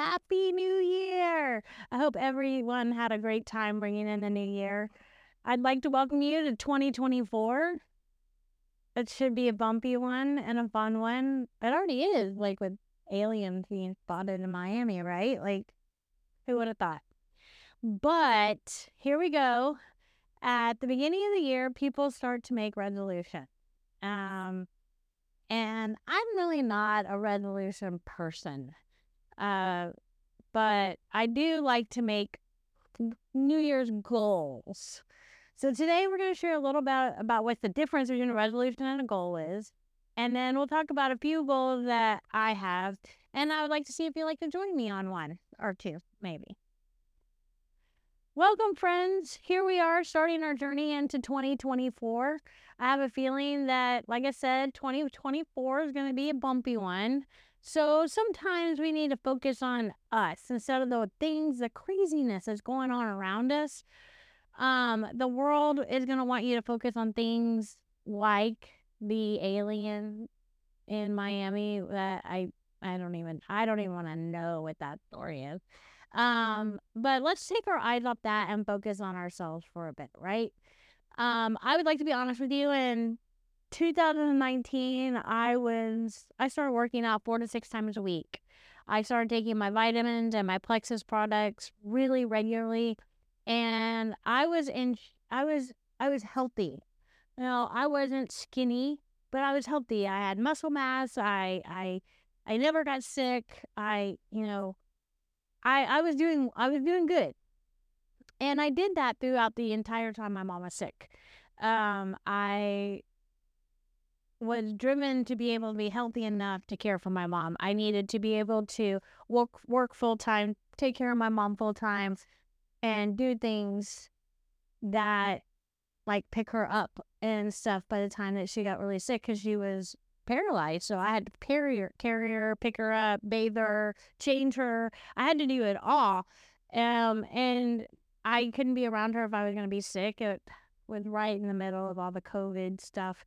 Happy New Year! I hope everyone had a great time bringing in the new year. I'd like to welcome you to 2024. It should be a bumpy one and a fun one. It already is, like with aliens being spotted in Miami, right? Like, who would have thought? But here we go. At the beginning of the year, people start to make resolutions. And I'm really not a resolution person. But I do like to make New Year's goals. So today we're going to share a little bit about what the difference between a resolution and a goal is. And then we'll talk about a few goals that I have. And I would like to see if you'd like to join me on one or two, maybe. Welcome, friends. Here we are starting our journey into 2024. I have a feeling that, like I said, 2024 is going to be a bumpy one. So sometimes we need to focus on us instead of the things, the craziness that's going on around us. The world is going to want you to focus on things like the alien in Miami that I don't even want to know what that story is. But let's take our eyes off that and focus on ourselves for a bit, right? I would like to be honest with you, and 2019, I started working out 4 to 6 times a week. I started taking my vitamins and my Plexus products really regularly, and I was healthy. You know, I wasn't skinny, but I was healthy. I had muscle mass. I never got sick. I was doing good, and I did that throughout the entire time my mom was sick. I was driven to be able to be healthy enough to care for my mom. I needed to be able to work full time, take care of my mom full time, and do things that like pick her up and stuff by the time that she got really sick, because she was paralyzed. So I had to carry her, pick her up, bathe her, change her. I had to do it all. And I couldn't be around her if I was going to be sick. It was right in the middle of all the COVID stuff.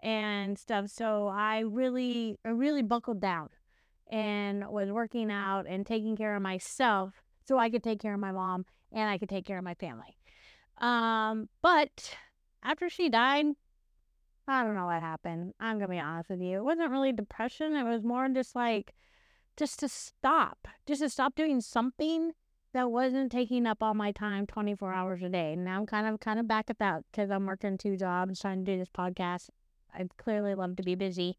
So I really buckled down and was working out and taking care of myself so I could take care of my mom and I could take care of my family. But after she died, I don't know what happened. I'm going to be honest with you. It wasn't really depression. It was more just like, just to stop doing something that wasn't taking up all my time 24 hours a day. Now I'm kind of back at that because I'm working 2 jobs trying to do this podcast. I clearly love to be busy,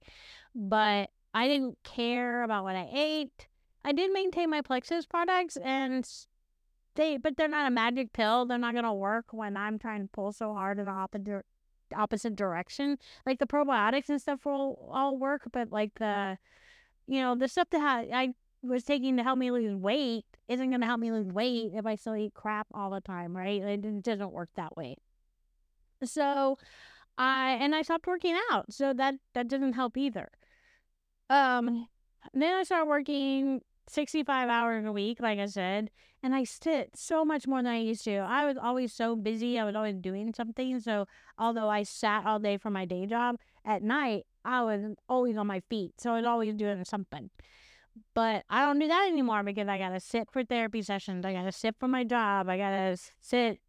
but I didn't care about what I ate. I did maintain my Plexus products, but they're not a magic pill. They're not going to work when I'm trying to pull so hard in the opposite direction. Like the probiotics and stuff will all work, but like the stuff that I was taking to help me lose weight isn't going to help me lose weight if I still eat crap all the time, right? It doesn't work that way. So I stopped working out, so that didn't help either. Then I started working 65 hours a week, like I said, and I sit so much more than I used to. I was always so busy. I was always doing something. So although I sat all day for my day job, at night I was always on my feet. So I was always doing something. But I don't do that anymore because I got to sit for therapy sessions. I got to sit for my job. I got to sit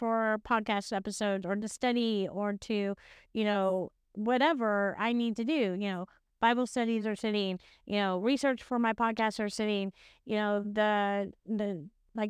for podcast episodes or to study or to, whatever I need to do, Bible studies are sitting, research for my podcast are sitting, like I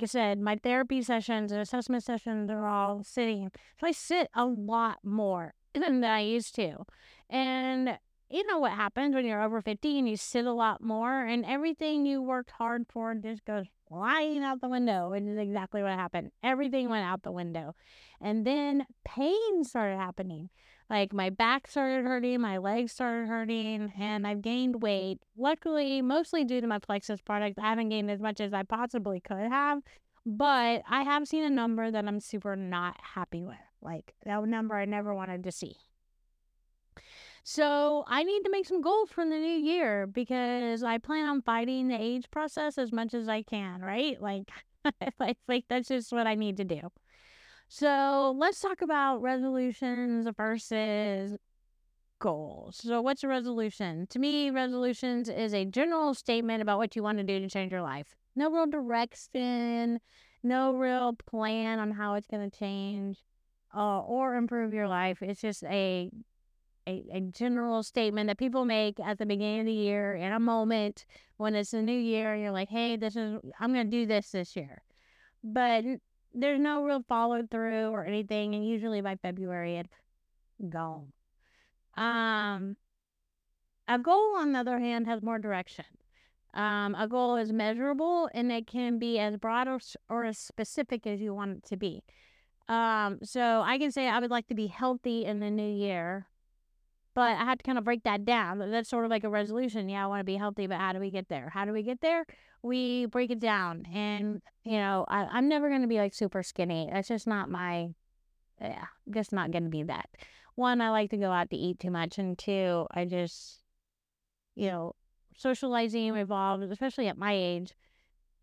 said, my therapy sessions and assessment sessions are all sitting. So I sit a lot more than I used to. And you know what happens when you're over 50 and you sit a lot more and everything you worked hard for just goes flying out the window. It is exactly what happened. Everything went out the window. And then pain started happening. Like my back started hurting, my legs started hurting, and I've gained weight. Luckily, mostly due to my Plexus products, I haven't gained as much as I possibly could have. But I have seen a number that I'm super not happy with. Like that number I never wanted to see. So I need to make some goals for the new year because I plan on fighting the age process as much as I can, right? Like that's just what I need to do. So let's talk about resolutions versus goals. So what's a resolution? To me, resolutions is a general statement about what you want to do to change your life. No real direction, no real plan on how it's going to change or improve your life. It's just a general statement that people make at the beginning of the year in a moment when it's a new year. You're like, hey, I'm going to do this year. But there's no real follow through or anything. And usually by February, it's gone. A goal, on the other hand, has more direction. A goal is measurable and it can be as broad or as specific as you want it to be. So I can say I would like to be healthy in the new year, but I had to kind of break that down. That's sort of like a resolution. Yeah, I want to be healthy, but how do we get there? How do we get there? We break it down. And, I'm never going to be like super skinny. That's just not just not going to be that. One, I like to go out to eat too much. And two, I just, socializing revolves, especially at my age,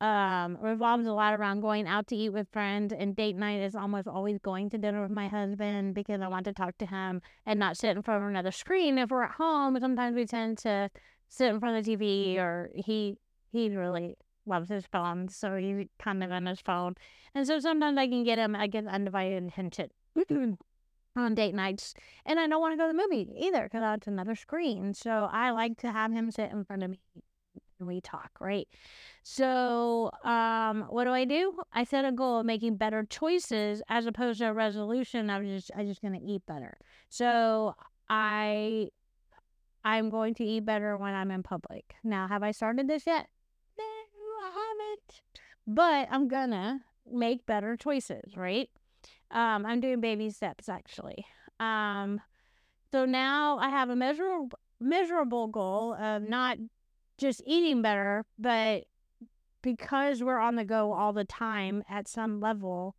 revolves a lot around going out to eat with friends, and date night is almost always going to dinner with my husband because I want to talk to him and not sit in front of another screen. If we're at home, sometimes we tend to sit in front of the TV, or he really loves his phone, so he's kind of on his phone. And so sometimes I can get him, I get undivided attention on date nights, and I don't want to go to the movie either because that's another screen. So I like to have him sit in front of me and we talk, right? So what do? I set a goal of making better choices as opposed to a resolution. I'm just going to eat better. So I'm going to eat better when I'm in public. Now, have I started this yet? No, I haven't. But I'm gonna make better choices, right? I'm doing baby steps, actually. So now I have a measurable goal of not just eating better, but because we're on the go all the time at some level,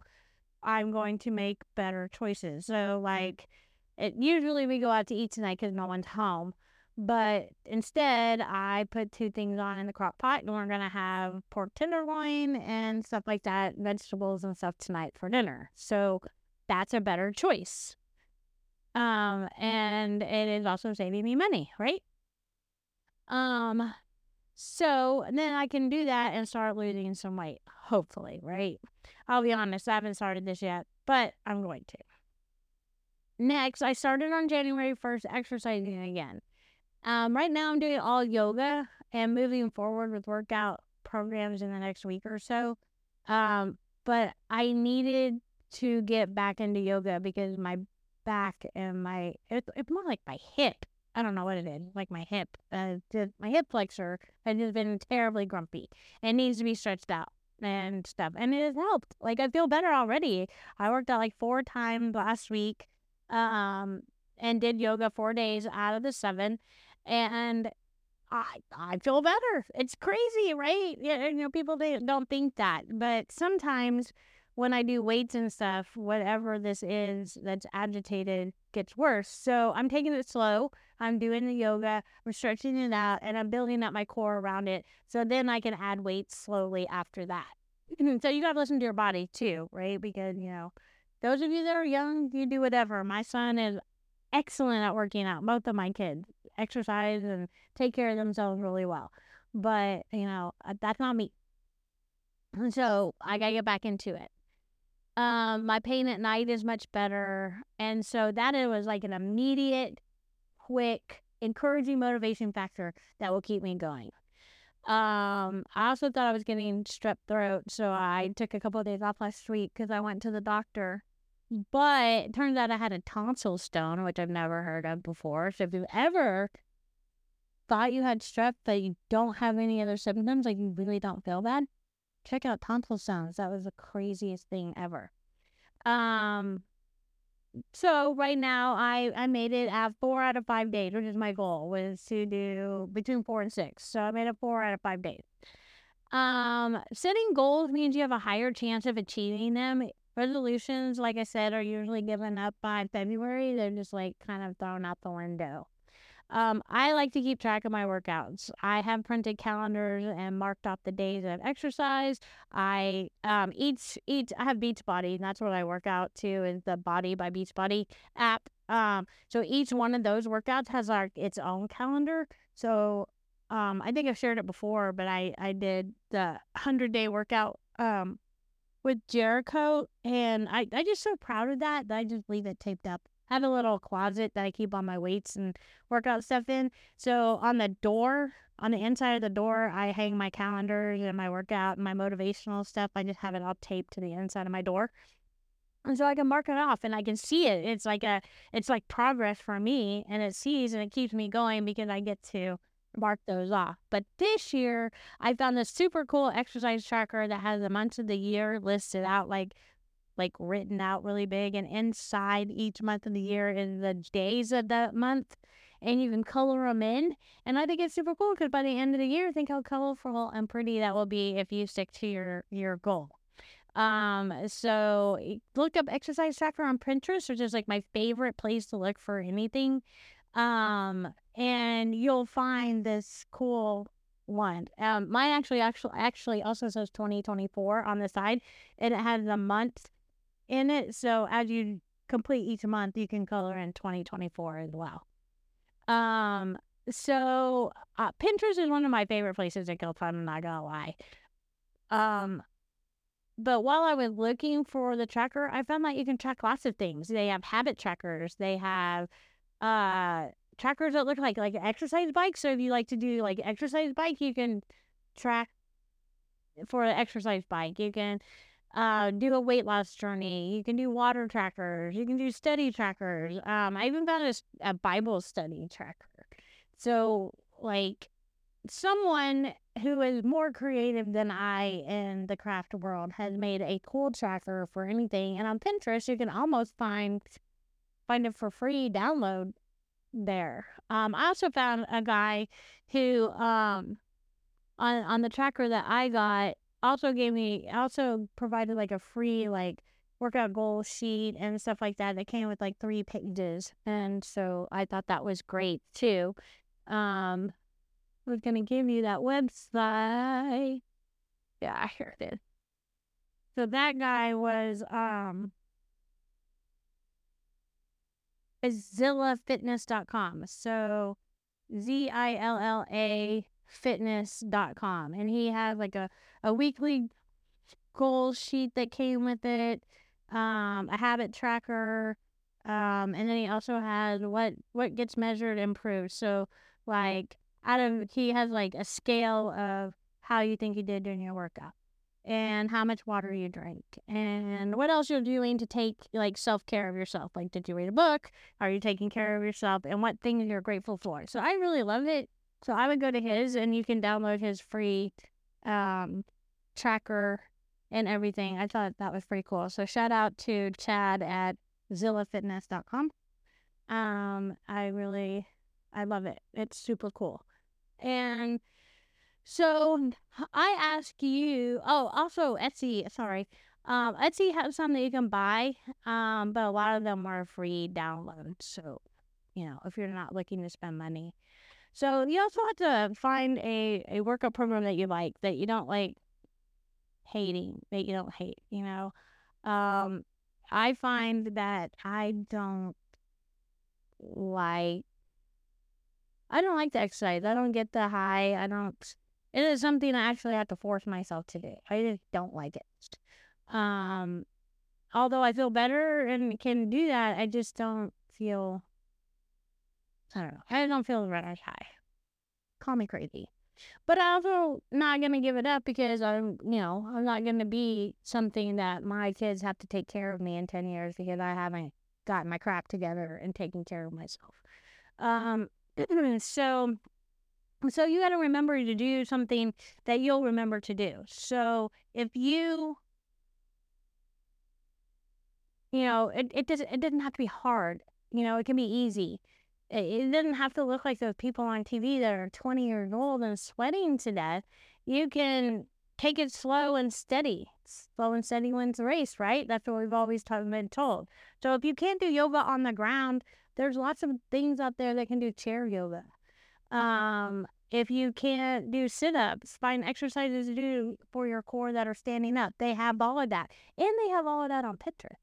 I'm going to make better choices. So, usually we go out to eat tonight because no one's home. But instead, I put two things on in the crock pot, and we're going to have pork tenderloin and stuff like that, vegetables and stuff tonight for dinner. So that's a better choice. And it is also saving me money, right? So then I can do that and start losing some weight, hopefully, right? I'll be honest, I haven't started this yet, but I'm going to. Next, I started on January 1st exercising again. Right now I'm doing all yoga and moving forward with workout programs in the next week or so. But I needed to get back into yoga because my back and it's more like my hip. I don't know what it is. Like my hip, my hip flexor has just been terribly grumpy. It needs to be stretched out and stuff. And it has helped. I feel better already. I worked out 4 times last week, and did yoga 4 days out of the 7. And I feel better. It's crazy, right? People don't think that. But sometimes when I do weights and stuff, whatever this is that's agitated gets worse. So I'm taking it slow. I'm doing the yoga. I'm stretching it out. And I'm building up my core around it. So then I can add weights slowly after that. So you got to listen to your body too, right? Because, those of you that are young, you do whatever. My son is excellent at working out. Both of my kids exercise and take care of themselves really well. But, that's not me. And so I got to get back into it. My pain at night is much better. And so that it was an immediate, quick, encouraging motivation factor that will keep me going. I also thought I was getting strep throat. So I took a couple of days off last week because I went to the doctor. But it turns out I had a tonsil stone, which I've never heard of before. So if you've ever thought you had strep but you don't have any other symptoms, you really don't feel bad, check out tonsil stones. That was the craziest thing ever. So right now I made it at 4 out of 5 days, which is my goal, was to do between 4 and 6. So I made it 4 out of 5 days. Setting goals means you have a higher chance of achieving them. Resolutions, like I said, are usually given up by February. They're just kind of thrown out the window. I like to keep track of my workouts. I have printed calendars and marked off the days I've exercised. I I have Beachbody, and that's what I work out to, is the Body by Beachbody app. So each one of those workouts has like its own calendar. So I think I've shared it before, but I did the 100-day workout with Jericho, and I just so proud of that I just leave it taped up. I have a little closet that I keep all my weights and workout stuff in. So on the door, on the inside of the door, I hang my calendars and my workout and my motivational stuff. I just have it all taped to the inside of my door. And so I can mark it off and I can see it. It's like progress for me, and it sees and it keeps me going because I get to mark those off. But this year I found this super cool exercise tracker that has the months of the year listed out, like written out really big, and inside each month of the year is the days of that month, and you can color them in. And I think it's super cool because by the end of the year, think how colorful and pretty that will be if you stick to your goal. So look up exercise tracker on Pinterest, which is like my favorite place to look for anything. And you'll find this cool one. Mine actually also says 2024 on the side, and it has a month in it. So as you complete each month, you can color in 2024 as well. So Pinterest is one of my favorite places to go, I'm not gonna lie. But while I was looking for the tracker, I found that you can track lots of things. They have habit trackers. They have trackers that look like an exercise bike. So if you like to do like exercise bike, you can track for an exercise bike. You can do a weight loss journey. You can do water trackers. You can do study trackers. I even found a Bible study tracker. So like someone who is more creative than I in the craft world has made a cool tracker for anything. And on Pinterest, you can almost find it for free, download there. I also found a guy who on the tracker that I got also provided like a free like workout goal sheet and stuff like that that came with like 3 pages, and so I thought that was great too. We're gonna give you that website. Yeah, here it is. So that guy was zillafitness.com. So ZILLA fitness.com. And he had like a weekly goal sheet that came with it, a habit tracker, and then he also had what gets measured improved. So like he has like a scale of how you think you did during your workout, and how much water you drink, and what else you're doing to take like self-care of yourself. Like, did you read a book? Are you taking care of yourself? And what things you're grateful for? So I really loved it. So I would go to his, and you can download his free tracker and everything. I thought that was pretty cool. So shout out to Chad at zillafitness.com. I love it. It's super cool. And so I ask you, also Etsy, sorry. Etsy has some that you can buy, but a lot of them are free downloads. So, if you're not looking to spend money. So you also have to find a workout program that you like, that you don't like hating, that you don't hate, I find that I don't like the exercise. I don't get the high. It is something I actually have to force myself to do. I just don't like it. Although I feel better and can do that, I just don't feel, I don't feel runner's high. Call me crazy. But I'm also not going to give it up because I'm not going to be something that my kids have to take care of me in 10 years because I haven't gotten my crap together and taken care of myself. So you got to remember to do something that you'll remember to do. So if it doesn't have to be hard. It can be easy. It doesn't have to look like those people on TV that are 20 years old and sweating to death. You can take it slow and steady. Slow and steady wins the race, right? That's what we've always been told. So if you can't do yoga on the ground, there's lots of things out there that can do chair yoga. If you can't do sit-ups, find exercises to do for your core that are standing up. They have all of that. And they have all of that on Pinterest.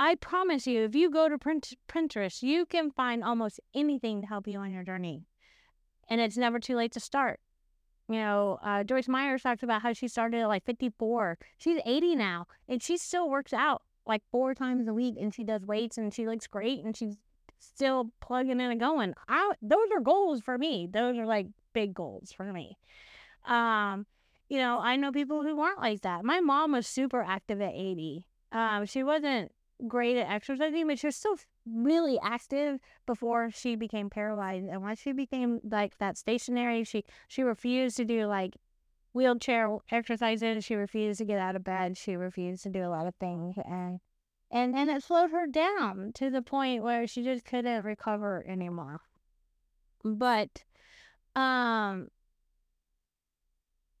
I promise you, if you go to Pinterest, you can find almost anything to help you on your journey. And it's never too late to start. You know, Joyce Myers talked about how she started at like 54. She's 80 now, and she still works out like 4 times a week, and she does weights, and she looks great, and she's still plugging in and going. Those are goals for me. Those are like big goals for me. You know, I know people who aren't like that. My mom was super active at 80. She wasn't great at exercising, but she was still really active before she became paralyzed. And once she became like that stationary, she refused to do like wheelchair exercises. She refused to get out of bed. She refused to do a lot of things, and it slowed her down to the point where she just couldn't recover anymore. But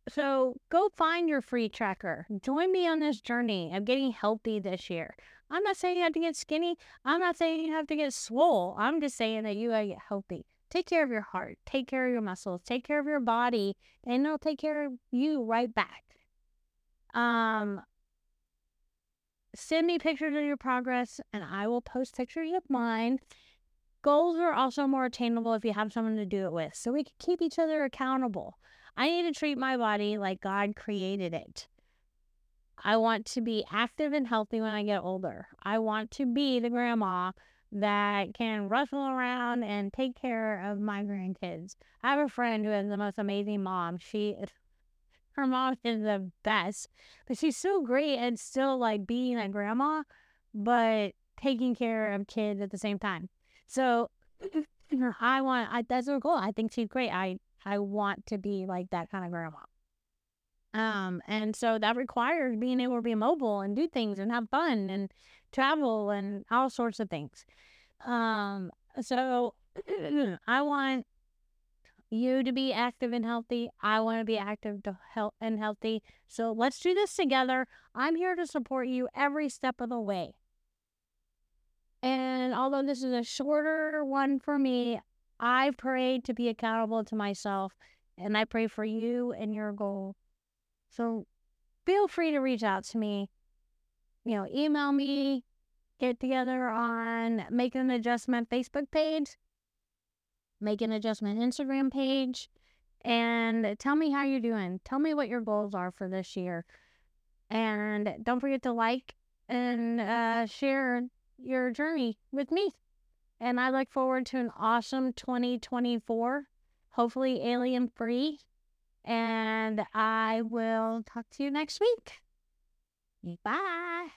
so go find your free tracker. Join me on this journey of getting healthy this year. I'm not saying you have to get skinny. I'm not saying you have to get swole. I'm just saying that you got to get healthy. Take care of your heart. Take care of your muscles. Take care of your body. And it'll take care of you right back. Send me pictures of your progress, and I will post pictures of mine. Goals are also more attainable if you have someone to do it with. So we can keep each other accountable. I need to treat my body like God created it. I want to be active and healthy when I get older. I want to be the grandma that can rustle around and take care of my grandkids. I have a friend who has the most amazing mom. Her mom is the best, but she's so great at still like being a grandma, but taking care of kids at the same time. So that's her goal. I think she's great. I want to be like that kind of grandma. And so that requires being able to be mobile and do things and have fun and travel and all sorts of things. So I want you to be active and healthy. I want to be active and healthy. So let's do this together. I'm here to support you every step of the way. And although this is a shorter one for me, I pray to be accountable to myself, and I pray for you and your goal. So feel free to reach out to me, you know, email me, get together on Make an Adjustment Facebook page, Make an Adjustment Instagram page, and tell me how you're doing. Tell me what your goals are for this year. And don't forget to like and share your journey with me. And I look forward to an awesome 2024, hopefully alien free. And I will talk to you next week. Bye.